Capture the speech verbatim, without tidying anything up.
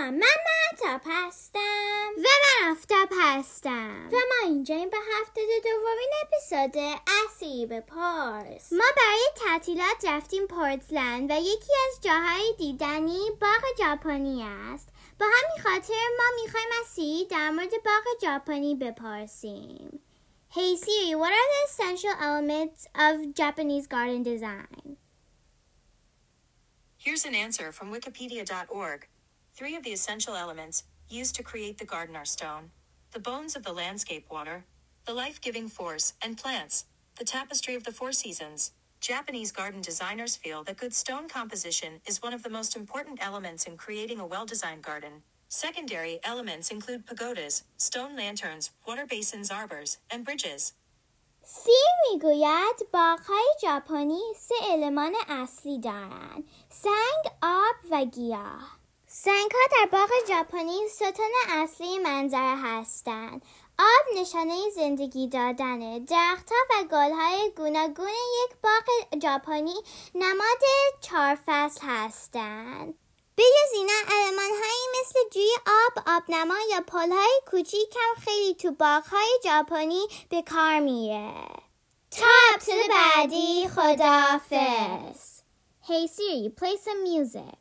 سلام، من مهتاب هستم و من آفتاب هستم و ما اینجاییم به هفته دومین اپیزود اسیب پارس. ما برای تعطیلات رفتیم پورتلند و یکی از جاهای دیدنی باغ ژاپنی است. با همین خاطر ما میخوایم اسیب در مورد باغ ژاپنی بپرسیم. Hey Siri, what are the essential elements of Japanese garden design? Here's an answer from wikipedia dot org. Three of the essential elements used to create the garden are stone, the bones of the landscape water, the life-giving force, and plants, the tapestry of the four seasons. Japanese garden designers feel that good stone composition is one of the most important elements in creating a well-designed garden. Secondary elements include pagodas, stone lanterns, water basins, arbors, and bridges. سی میگوید باغ‌های ژاپنی سه المان اصلی دارند: سنگ، آب و گیاه. سنگ‌ها در باغ ژاپنی ستون اصلی منظره هستند. آب نشانه زندگی دادنه. درخت‌ها و گل‌های گوناگون یک باغ ژاپنی نماد چهار فصل هستند. بجز اینا المان‌هایی مثل جوی آب، آبنما یا پل‌های کوچیک هم خیلی تو باغ‌های ژاپنی به کار میره. تا اپیزود بعدی خداحافظ. Hey Siri, play some music.